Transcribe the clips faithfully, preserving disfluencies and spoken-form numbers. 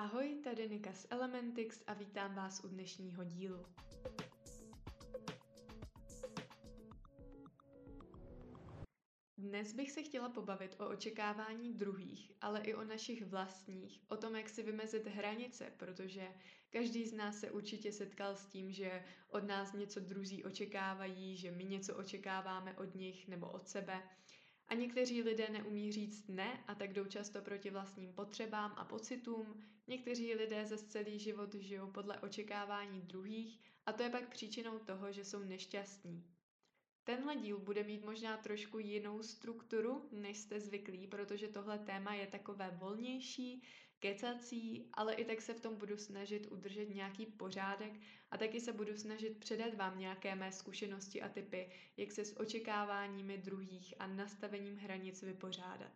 Ahoj, tady Nika z Elementix a vítám vás u dnešního dílu. Dnes bych se chtěla pobavit o očekávání druhých, ale i o našich vlastních, o tom, jak si vymezit hranice, protože každý z nás se určitě setkal s tím, že od nás něco druzí očekávají, že my něco očekáváme od nich nebo od sebe. A někteří lidé neumí říct ne a tak jdou často proti vlastním potřebám a pocitům. Někteří lidé zas celý život žijou podle očekávání druhých a to je pak příčinou toho, že jsou nešťastní. Tenhle díl bude mít možná trošku jinou strukturu, než jste zvyklí, protože tohle téma je takové volnější, kecací, ale i tak se v tom budu snažit udržet nějaký pořádek a taky se budu snažit předat vám nějaké mé zkušenosti a tipy, jak se s očekáváními druhých a nastavením hranic vypořádat.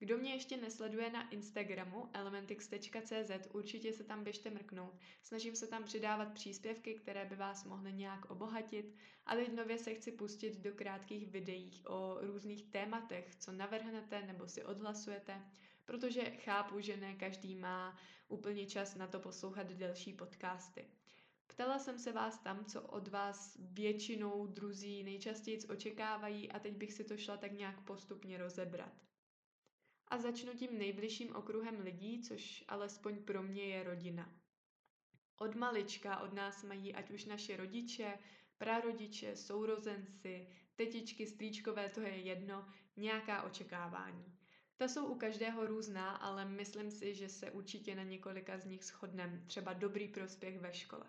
Kdo mě ještě nesleduje na Instagramu elementix tečka cz, určitě se tam běžte mrknout. Snažím se tam přidávat příspěvky, které by vás mohly nějak obohatit. A teď nově se chci pustit do krátkých videí o různých tématech, co navrhnete nebo si odhlasujete, protože chápu, že ne každý má úplně čas na to poslouchat delší podcasty. Ptala jsem se vás tam, co od vás většinou druzí nejčastěji očekávají a teď bych si to šla tak nějak postupně rozebrat. A začnu tím nejbližším okruhem lidí, což alespoň pro mě je rodina. Od malička od nás mají ať už naši rodiče, prarodiče, sourozenci, tetičky, strýčkové, to je jedno, nějaká očekávání. Ta jsou u každého různá, ale myslím si, že se určitě na několika z nich shodneme, třeba dobrý prospěch ve škole.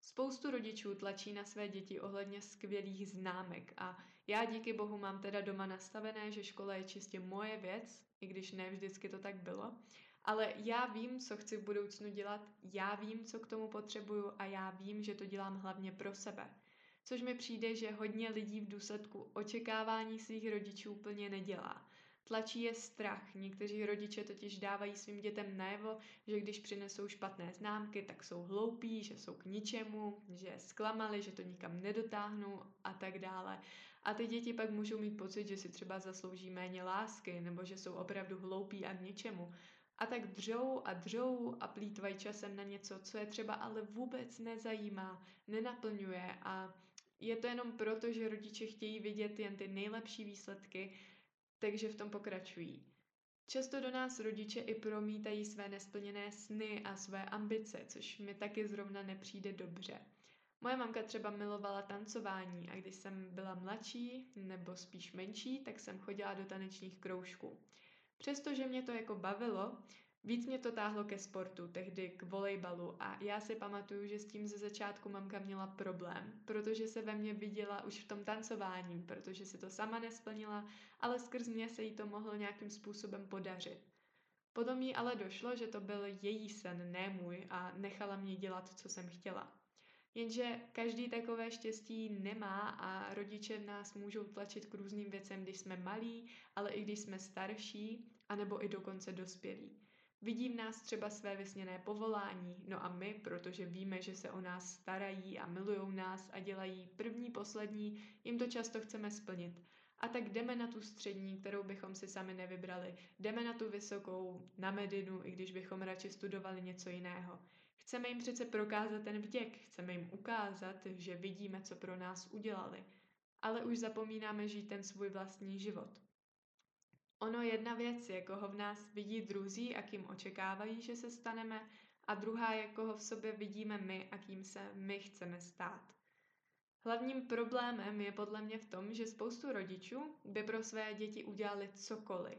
Spoustu rodičů tlačí na své děti ohledně skvělých známek a já díky bohu mám teda doma nastavené, že škola je čistě moje věc, i když ne vždycky to tak bylo, ale já vím, co chci v budoucnu dělat, já vím, co k tomu potřebuju a já vím, že to dělám hlavně pro sebe. Což mi přijde, že hodně lidí v důsledku očekávání svých rodičů úplně nedělá. Tlačí je strach, někteří rodiče totiž dávají svým dětem najevo, že když přinesou špatné známky, tak jsou hloupí, že jsou k ničemu, že zklamali, že to nikam nedotáhnou a tak dále. A ty děti pak můžou mít pocit, že si třeba zaslouží méně lásky nebo že jsou opravdu hloupí a k ničemu. A tak dřou a dřou a plýtvají časem na něco, co je třeba ale vůbec nezajímá, nenaplňuje a je to jenom proto, že rodiče chtějí vidět jen ty nejlepší výsledky, takže v tom pokračují. Často do nás rodiče i promítají své nesplněné sny a své ambice, což mi taky zrovna nepřijde dobře. Moje mamka třeba milovala tancování a když jsem byla mladší, nebo spíš menší, tak jsem chodila do tanečních kroužků. Přestože mě to jako bavilo, víc mě to táhlo ke sportu, tehdy k volejbalu a já si pamatuju, že s tím ze začátku mamka měla problém, protože se ve mně viděla už v tom tancování, protože si to sama nesplnila, ale skrz mě se jí to mohlo nějakým způsobem podařit. Potom jí ale došlo, že to byl její sen, ne můj a nechala mě dělat, co jsem chtěla. Jenže každý takové štěstí nemá a rodiče nás můžou tlačit k různým věcem, když jsme malí, ale i když jsme starší, anebo i dokonce dospělí. Vidí v nás třeba své vysněné povolání, no a my, protože víme, že se o nás starají a milujou nás a dělají první, poslední, jim to často chceme splnit. A tak jdeme na tu střední, kterou bychom si sami nevybrali. Jdeme na tu vysokou, na medinu, i když bychom radši studovali něco jiného. Chceme jim přece prokázat ten vděk, chceme jim ukázat, že vidíme, co pro nás udělali. Ale už zapomínáme žít ten svůj vlastní život. Ono jedna věc je, koho v nás vidí druzí a kým očekávají, že se staneme, a druhá je, koho v sobě vidíme my a kým se my chceme stát. Hlavním problémem je podle mě v tom, že spoustu rodičů by pro své děti udělali cokoliv,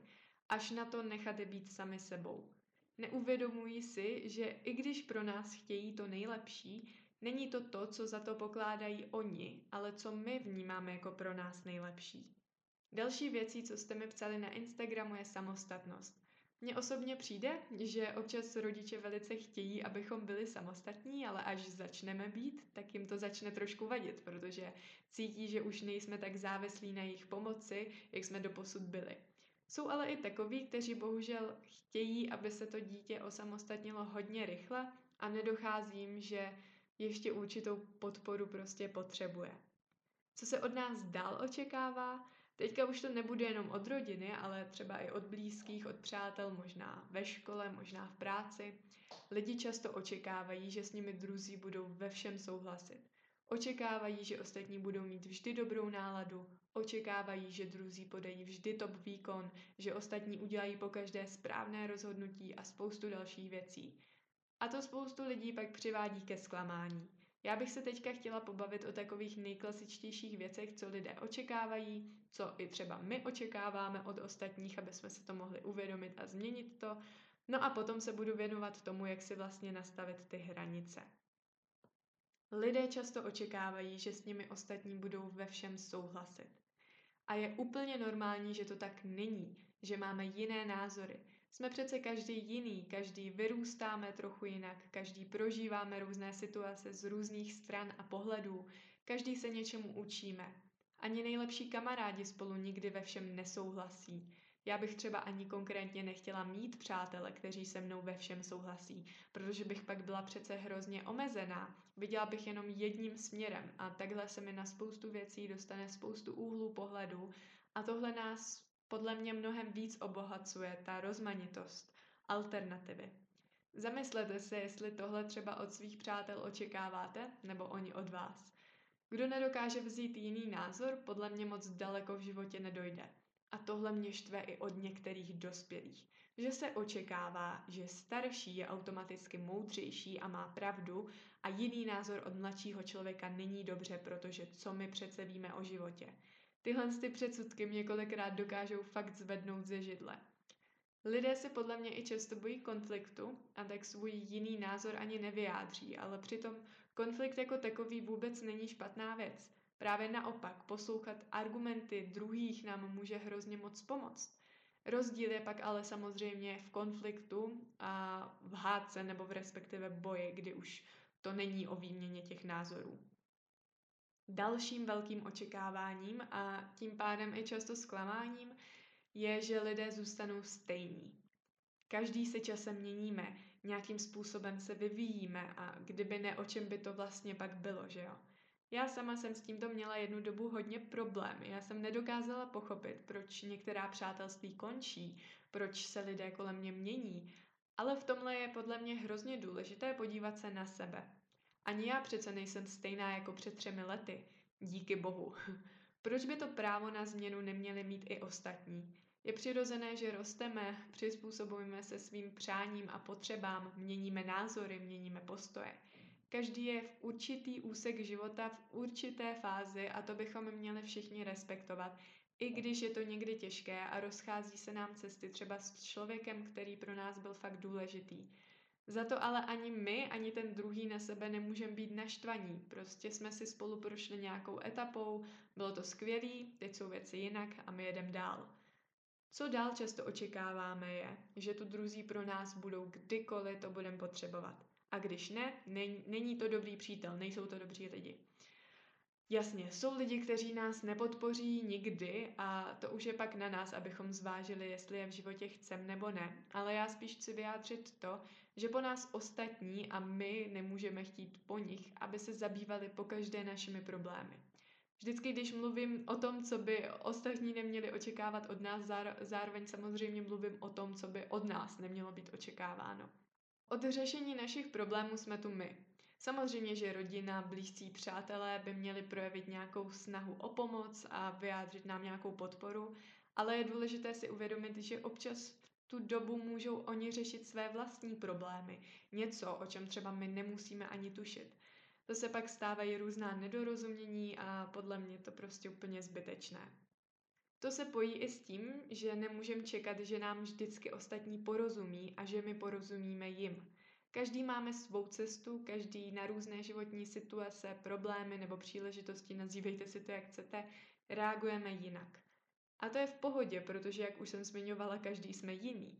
až na to nechat je být sami sebou. Neuvědomují si, že i když pro nás chtějí to nejlepší, není to to, co za to pokládají oni, ale co my vnímáme jako pro nás nejlepší. Další věcí, co jste mi psali na Instagramu, je samostatnost. Mně osobně přijde, že občas rodiče velice chtějí, abychom byli samostatní, ale až začneme být, tak jim to začne trošku vadit, protože cítí, že už nejsme tak závislí na jejich pomoci, jak jsme doposud byli. Jsou ale i takoví, kteří bohužel chtějí, aby se to dítě osamostatnilo hodně rychle a nedochází jim, že ještě určitou podporu prostě potřebuje. Co se od nás dál očekává? Teďka už to nebude jenom od rodiny, ale třeba i od blízkých, od přátel, možná ve škole, možná v práci. Lidi často očekávají, že s nimi druzí budou ve všem souhlasit. Očekávají, že ostatní budou mít vždy dobrou náladu, očekávají, že druzí podají vždy top výkon, že ostatní udělají pokaždé správné rozhodnutí a spoustu dalších věcí. A to spoustu lidí pak přivádí ke zklamání. Já bych se teďka chtěla pobavit o takových nejklasičtějších věcech, co lidé očekávají, co i třeba my očekáváme od ostatních, aby jsme se to mohli uvědomit a změnit to. No a potom se budu věnovat tomu, jak si vlastně nastavit ty hranice. Lidé často očekávají, že s nimi ostatní budou ve všem souhlasit. A je úplně normální, že to tak není, že máme jiné názory. Jsme přece každý jiný, každý vyrůstáme trochu jinak, každý prožíváme různé situace z různých stran a pohledů, každý se něčemu učíme. Ani nejlepší kamarádi spolu nikdy ve všem nesouhlasí. Já bych třeba ani konkrétně nechtěla mít přátele, kteří se mnou ve všem souhlasí, protože bych pak byla přece hrozně omezená. Viděla bych jenom jedním směrem a takhle se mi na spoustu věcí dostane spoustu úhlů pohledu a tohle nás podle mě mnohem víc obohacuje, ta rozmanitost, alternativy. Zamyslete se, jestli tohle třeba od svých přátel očekáváte, nebo oni od vás. Kdo nedokáže vzít jiný názor, podle mě moc daleko v životě nedojde. A tohle mě štve i od některých dospělých. Že se očekává, že starší je automaticky moudřejší a má pravdu a jiný názor od mladšího člověka není dobře, protože co my přece víme o životě. Tyhle ty předsudky mě kolikrát dokážou fakt zvednout ze židle. Lidé se podle mě i často bojí konfliktu a tak svůj jiný názor ani nevyjádří, ale přitom konflikt jako takový vůbec není špatná věc. Právě naopak, poslouchat argumenty druhých nám může hrozně moc pomoct. Rozdíl je pak ale samozřejmě v konfliktu a v hádce nebo v respektive boji, kdy už to není o výměně těch názorů. Dalším velkým očekáváním a tím pádem i často zklamáním je, že lidé zůstanou stejní. Každý se časem měníme, nějakým způsobem se vyvíjíme a kdyby ne, o čem by to vlastně pak bylo, že jo? Já sama jsem s tímto měla jednu dobu hodně problémy. Já jsem nedokázala pochopit, proč některá přátelství končí, proč se lidé kolem mě mění, ale v tomhle je podle mě hrozně důležité podívat se na sebe. Ani já přece nejsem stejná jako před třemi lety. Díky bohu. Proč by to právo na změnu neměli mít i ostatní? Je přirozené, že rosteme, přizpůsobujeme se svým přáním a potřebám, měníme názory, měníme postoje. Každý je v určitý úsek života, v určité fázi a to bychom měli všichni respektovat, i když je to někdy těžké a rozchází se nám cesty třeba s člověkem, který pro nás byl fakt důležitý. Za to ale ani my, ani ten druhý na sebe nemůžeme být naštvaní. Prostě jsme si spolu prošli nějakou etapou, bylo to skvělý, teď jsou věci jinak a my jedeme dál. Co dál často očekáváme je, že tu druzí pro nás budou kdykoliv to budeme potřebovat. A když ne, není to dobrý přítel, nejsou to dobří lidi. Jasně, jsou lidi, kteří nás nepodpoří nikdy a to už je pak na nás, abychom zvážili, jestli je v životě chcem nebo ne. Ale já spíš chci vyjádřit to, že po nás ostatní a my nemůžeme chtít po nich, aby se zabývali pokaždé našimi problémy. Vždycky, když mluvím o tom, co by ostatní neměli očekávat od nás, zároveň samozřejmě mluvím o tom, co by od nás nemělo být očekáváno. Od řešení našich problémů jsme tu my. Samozřejmě, že rodina, blízcí přátelé by měli projevit nějakou snahu o pomoc a vyjádřit nám nějakou podporu, ale je důležité si uvědomit, že občas v tu dobu můžou oni řešit své vlastní problémy, něco, o čem třeba my nemusíme ani tušit. To se pak stávají různá nedorozumění a podle mě to prostě úplně zbytečné. To se pojí i s tím, že nemůžeme čekat, že nám vždycky ostatní porozumí a že my porozumíme jim. Každý máme svou cestu, každý na různé životní situace, problémy nebo příležitosti, nazývejte si to, jak chcete, reagujeme jinak. A to je v pohodě, protože, jak už jsem zmiňovala, každý jsme jiný.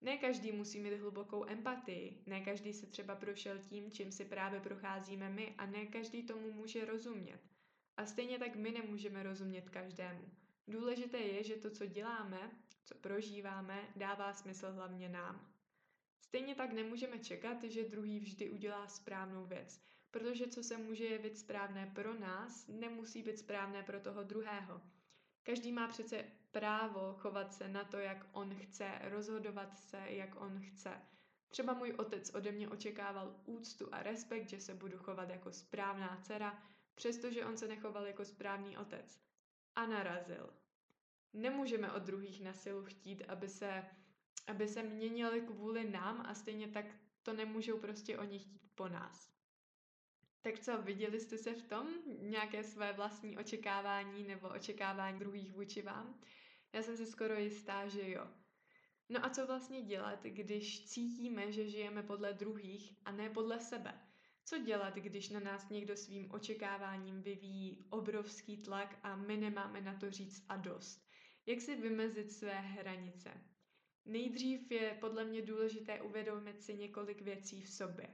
Ne každý musí mít hlubokou empatii, ne každý se třeba prošel tím, čím si právě procházíme my a ne každý tomu může rozumět. A stejně tak my nemůžeme rozumět každému. Důležité je, že to, co děláme, co prožíváme, dává smysl hlavně nám. Stejně tak nemůžeme čekat, že druhý vždy udělá správnou věc, protože co se může jevit správné pro nás, nemusí být správné pro toho druhého. Každý má přece právo chovat se na to, jak on chce, rozhodovat se, jak on chce. Třeba můj otec ode mě očekával úctu a respekt, že se budu chovat jako správná dcera, přestože on se nechoval jako správný otec. A narazil. Nemůžeme od druhých na silu chtít, aby se, aby se měnili kvůli nám a stejně tak to nemůžou prostě oni chtít po nás. Tak co, viděli jste se v tom? Nějaké své vlastní očekávání nebo očekávání druhých vůči vám? Já jsem si skoro jistá, že jo. No a co vlastně dělat, když cítíme, že žijeme podle druhých a ne podle sebe? Co dělat, když na nás někdo svým očekáváním vyvíjí obrovský tlak a my nemáme na to říct a dost? Jak si vymezit své hranice? Nejdřív je podle mě důležité uvědomit si několik věcí v sobě.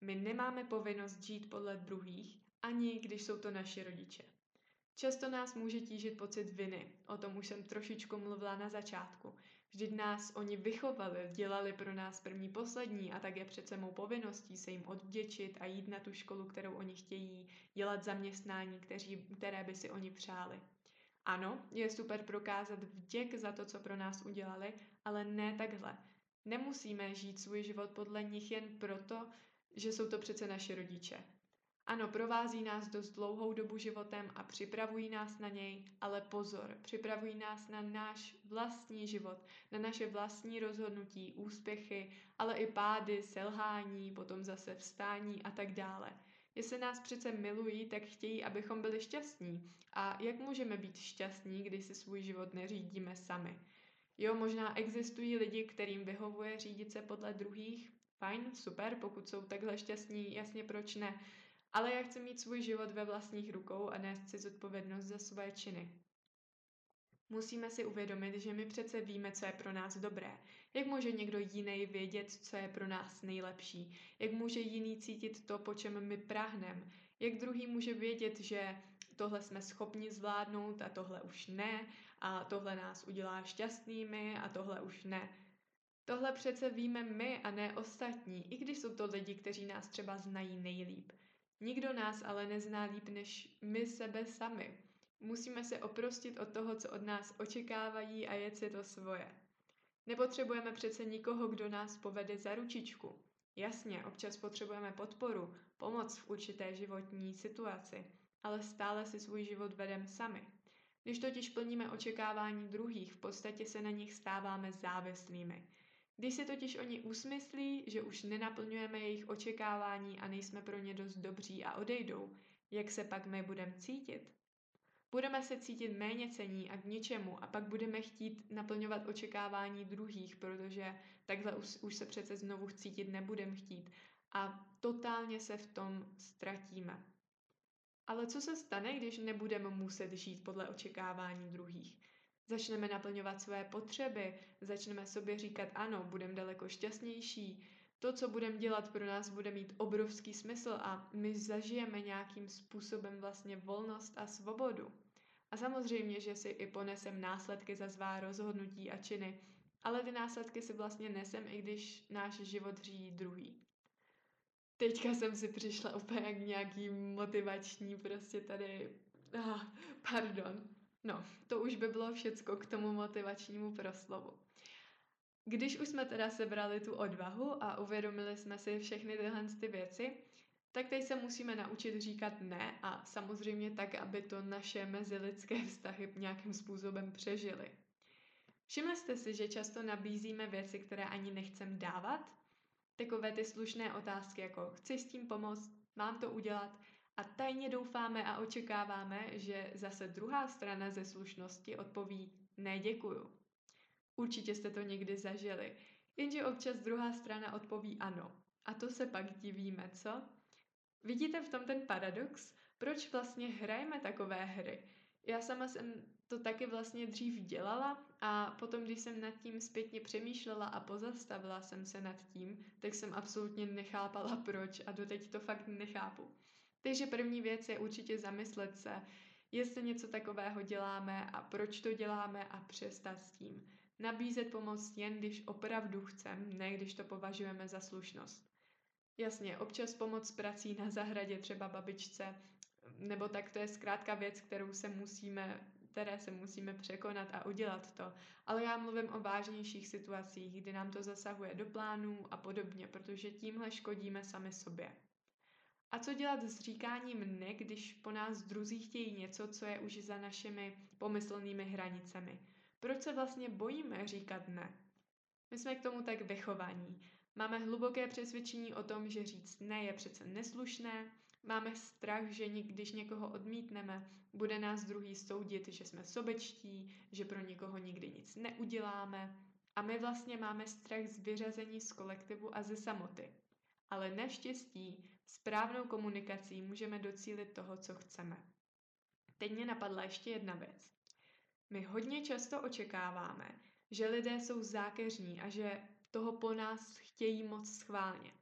My nemáme povinnost žít podle druhých, ani když jsou to naši rodiče. Často nás může tížit pocit viny, o tom už jsem trošičku mluvila na začátku. Vždyť nás oni vychovali, dělali pro nás první poslední a tak je přece mou povinností se jim odvděčit a jít na tu školu, kterou oni chtějí, dělat zaměstnání, kteří, které by si oni přáli. Ano, je super prokázat vděk za to, co pro nás udělali, ale ne takhle. Nemusíme žít svůj život podle nich jen proto, že jsou to přece naši rodiče. Ano, provází nás dost dlouhou dobu životem a připravují nás na něj, ale pozor, připravují nás na náš vlastní život, na naše vlastní rozhodnutí, úspěchy, ale i pády, selhání, potom zase vstání a tak dále. Jestli nás přece milují, tak chtějí, abychom byli šťastní. A jak můžeme být šťastní, když si svůj život neřídíme sami? Jo, možná existují lidi, kterým vyhovuje řídit se podle druhých. Fajn, super, pokud jsou takhle šťastní, jasně proč ne. Ale já chci mít svůj život ve vlastních rukou a nést si zodpovědnost za své činy. Musíme si uvědomit, že my přece víme, co je pro nás dobré. Jak může někdo jiný vědět, co je pro nás nejlepší? Jak může jiný cítit to, po čem my prahneme? Jak druhý může vědět, že tohle jsme schopni zvládnout a tohle už ne, a tohle nás udělá šťastnými a tohle už ne? Tohle přece víme my a ne ostatní, i když jsou to lidi, kteří nás třeba znají nejlíp. Nikdo nás ale nezná líp než my sebe sami. Musíme se oprostit od toho, co od nás očekávají a jet si to svoje. Nepotřebujeme přece nikoho, kdo nás povede za ručičku. Jasně, občas potřebujeme podporu, pomoc v určité životní situaci, ale stále si svůj život vedeme sami. Když totiž plníme očekávání druhých, v podstatě se na nich stáváme závislými. Když si totiž oni usmyslí, že už nenaplňujeme jejich očekávání a nejsme pro ně dost dobří a odejdou, jak se pak my budeme cítit? Budeme se cítit méněcenní a k ničemu a pak budeme chtít naplňovat očekávání druhých, protože takhle už, už se přece znovu cítit nebudeme chtít a totálně se v tom ztratíme. Ale co se stane, když nebudeme muset žít podle očekávání druhých? Začneme naplňovat své potřeby, začneme sobě říkat ano, budeme daleko šťastnější, to, co budeme dělat pro nás, bude mít obrovský smysl a my zažijeme nějakým způsobem vlastně volnost a svobodu. A samozřejmě, že si i ponesem následky za svá rozhodnutí a činy, ale ty následky si vlastně nesem, i když náš život řídí druhý. Teďka jsem si přišla úplně k nějaký motivační prostě tady, ah, pardon. No, to už by bylo všecko k tomu motivačnímu proslovu. Když už jsme teda sebrali tu odvahu a uvědomili jsme si všechny tyhle ty věci, tak teď se musíme naučit říkat ne a samozřejmě tak, aby to naše mezilidské vztahy nějakým způsobem přežily. Všimli jste si, že často nabízíme věci, které ani nechceme dávat? Takové ty slušné otázky jako chci s tím pomoct, mám to udělat? A tajně doufáme a očekáváme, že zase druhá strana ze slušnosti odpoví ne, děkuju. Určitě jste to někdy zažili, jenže občas druhá strana odpoví ano. A to se pak divíme, co? Vidíte v tom ten paradox? Proč vlastně hrajeme takové hry? Já sama jsem to taky vlastně dřív dělala a potom, když jsem nad tím zpětně přemýšlela a pozastavila jsem se nad tím, tak jsem absolutně nechápala proč a doteď to fakt nechápu. Takže první věc je určitě zamyslet se, jestli něco takového děláme a proč to děláme a přestat s tím. Nabízet pomoc jen, když opravdu chcem, ne když to považujeme za slušnost. Jasně, občas pomoc prací na zahradě, třeba babičce, nebo tak to je zkrátka věc, kterou se musíme které se musíme překonat a udělat to. Ale já mluvím o vážnějších situacích, kdy nám to zasahuje do plánů a podobně, protože tímhle škodíme sami sobě. A co dělat s říkáním ne, když po nás druzí chtějí něco, co je už za našimi pomyslnými hranicemi? Proč se vlastně bojíme říkat ne? My jsme k tomu tak vychovaní. Máme hluboké přesvědčení o tom, že říct ne je přece neslušné, máme strach, že když někoho odmítneme, bude nás druhý soudit, že jsme sobečtí, že pro někoho nikdy nic neuděláme a my vlastně máme strach z vyřazení z kolektivu a ze samoty. Ale naštěstí správnou komunikací můžeme docílit toho, co chceme. Teď mě napadla ještě jedna věc. My hodně často očekáváme, že lidé jsou zákeřní a že toho po nás chtějí moc schválně.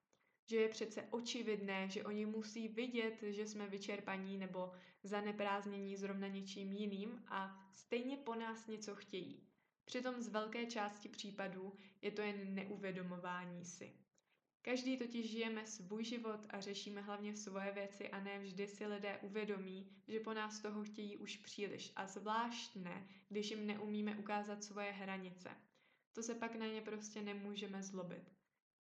Že je přece očividné, že oni musí vidět, že jsme vyčerpaní nebo zaneprázdnění zrovna něčím jiným a stejně po nás něco chtějí. Přitom z velké části případů je to jen neuvědomování si. Každý totiž žijeme svůj život a řešíme hlavně svoje věci a ne vždy si lidé uvědomí, že po nás toho chtějí už příliš a zvlášť ne, když jim neumíme ukázat svoje hranice. To se pak na ně prostě nemůžeme zlobit.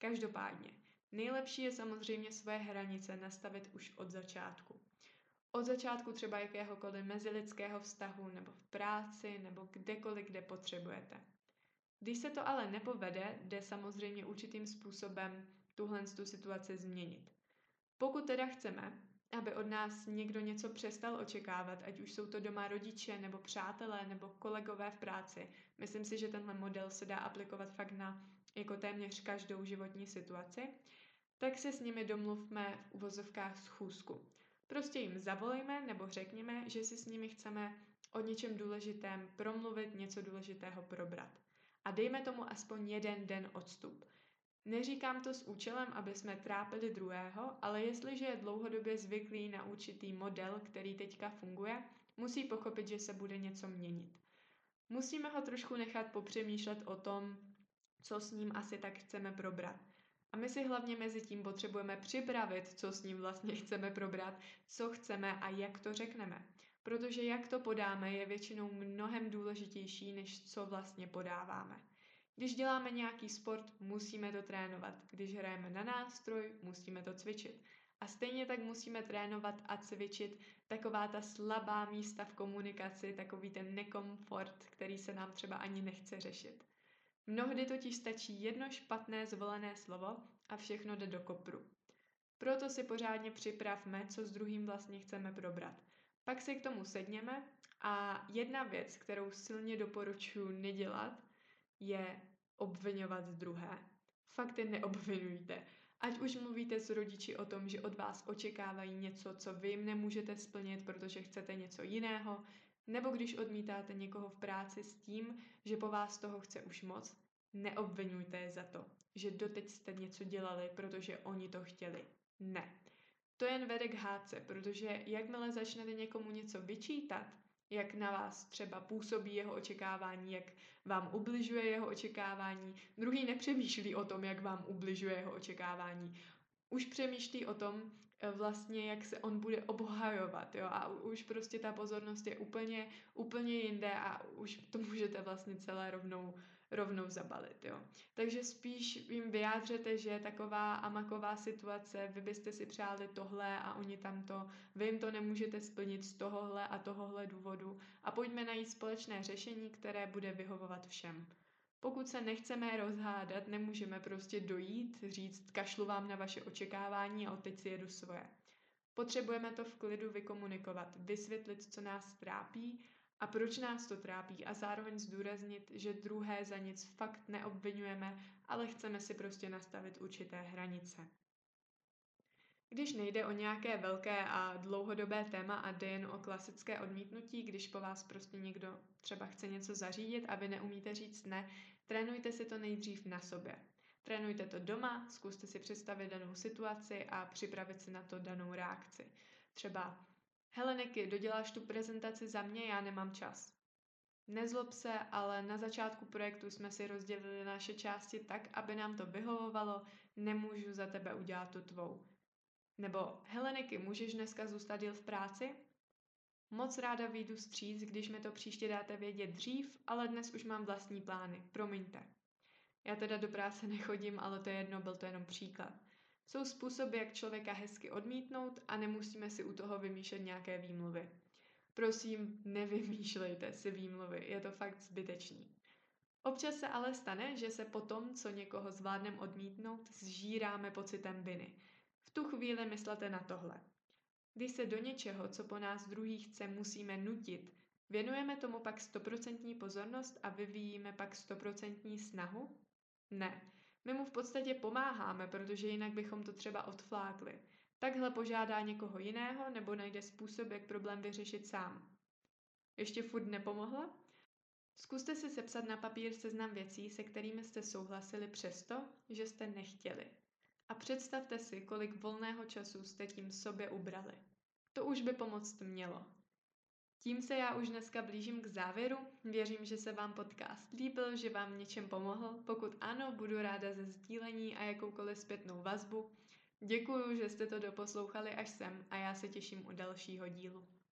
Každopádně, nejlepší je samozřejmě své hranice nastavit už od začátku. Od začátku třeba jakéhokoliv mezilidského vztahu nebo v práci nebo kdekoliv, kde potřebujete. Když se to ale nepovede, jde samozřejmě určitým způsobem tuhle tu situaci změnit. Pokud teda chceme, aby od nás někdo něco přestal očekávat, ať už jsou to doma rodiče, nebo přátelé, nebo kolegové v práci, myslím si, že tenhle model se dá aplikovat fakt na jako téměř každou životní situaci, tak se s nimi domluvme v uvozovkách schůzku. Prostě jim zavolejme nebo řekněme, že si s nimi chceme o něčem důležitém promluvit, něco důležitého probrat. A dejme tomu aspoň jeden den odstup. Neříkám to s účelem, aby jsme trápili druhého, ale jestliže je dlouhodobě zvyklý na určitý model, který teďka funguje, musí pochopit, že se bude něco měnit. Musíme ho trošku nechat popřemýšlet o tom, co s ním asi tak chceme probrat. A my si hlavně mezi tím potřebujeme připravit, co s ním vlastně chceme probrat, co chceme a jak to řekneme. Protože jak to podáme, je většinou mnohem důležitější, než co vlastně podáváme. Když děláme nějaký sport, musíme to trénovat. Když hrajeme na nástroj, musíme to cvičit. A stejně tak musíme trénovat a cvičit taková ta slabá místa v komunikaci, takový ten nekomfort, který se nám třeba ani nechce řešit. Mnohdy totiž stačí jedno špatné zvolené slovo a všechno jde do kopru. Proto si pořádně připravme, co s druhým vlastně chceme probrat. Pak si k tomu sedněme a jedna věc, kterou silně doporučuji nedělat, je obvinovat druhé. Fakt je neobvinujte. Ať už mluvíte s rodiči o tom, že od vás očekávají něco, co vy jim nemůžete splnit, protože chcete něco jiného, nebo když odmítáte někoho v práci s tím, že po vás toho chce už moc, neobvinujte je za to, že doteď jste něco dělali, protože oni to chtěli. Ne. To jen vede k hádce, protože jakmile začnete někomu něco vyčítat, jak na vás třeba působí jeho očekávání, jak vám ubližuje jeho očekávání, druhý nepřemýšlí o tom, jak vám ubližuje jeho očekávání. Už přemýšlí o tom, vlastně, jak se on bude obhajovat, jo? A už prostě ta pozornost je úplně, úplně jinde a už to můžete vlastně celé rovnou, rovnou zabalit, jo? Takže spíš jim vyjádřete, že taková a maková situace, vy byste si přáli tohle a oni tamto, vy jim to nemůžete splnit z tohohle a tohohle důvodu a pojďme najít společné řešení, které bude vyhovovat všem. Pokud se nechceme rozhádat, nemůžeme prostě dojít, říct, kašlu vám na vaše očekávání a teď si jedu svoje. Potřebujeme to v klidu vykomunikovat, vysvětlit, co nás trápí a proč nás to trápí a zároveň zdůraznit, že druhé za nic fakt neobvinujeme, ale chceme si prostě nastavit určité hranice. Když nejde o nějaké velké a dlouhodobé téma a jde jen o klasické odmítnutí, když po vás prostě někdo třeba chce něco zařídit a vy neumíte říct ne, trénujte si to nejdřív na sobě. Trénujte to doma, zkuste si představit danou situaci a připravit si na to danou reakci. Třeba, hele Niky, doděláš tu prezentaci za mě, já nemám čas. Nezlob se, ale na začátku projektu jsme si rozdělili naše části tak, aby nám to vyhovovalo, nemůžu za tebe udělat tu tvou. Nebo, hele Niky, můžeš dneska zůstat díl v práci? Moc ráda vyjdu vstříc, když mi to příště dáte vědět dřív, ale dnes už mám vlastní plány, promiňte. Já teda do práce nechodím, ale to je jedno, byl to jenom příklad. Jsou způsoby, jak člověka hezky odmítnout a nemusíme si u toho vymýšlet nějaké výmluvy. Prosím, nevymýšlejte si výmluvy, je to fakt zbytečný. Občas se ale stane, že se po tom, co někoho zvládnem odmítnout, zžíráme pocitem viny. V tu chvíli myslete na tohle. Když se do něčeho, co po nás druhý chce, musíme nutit, věnujeme tomu pak stoprocentní pozornost a vyvíjíme pak stoprocentní snahu? Ne. My mu v podstatě pomáháme, protože jinak bychom to třeba odflákli. Takhle požádá někoho jiného nebo najde způsob, jak problém vyřešit sám. Ještě furt nepomohla? Zkuste si sepsat na papír seznam věcí, se kterými jste souhlasili přesto, že jste nechtěli. A představte si, kolik volného času jste tím sobě ubrali. To už by pomoct mělo. Tím se já už dneska blížím k závěru. Věřím, že se vám podcast líbil, že vám něčem pomohl. Pokud ano, budu ráda za sdílení a jakoukoliv zpětnou vazbu. Děkuju, že jste to doposlouchali až sem a já se těším u dalšího dílu.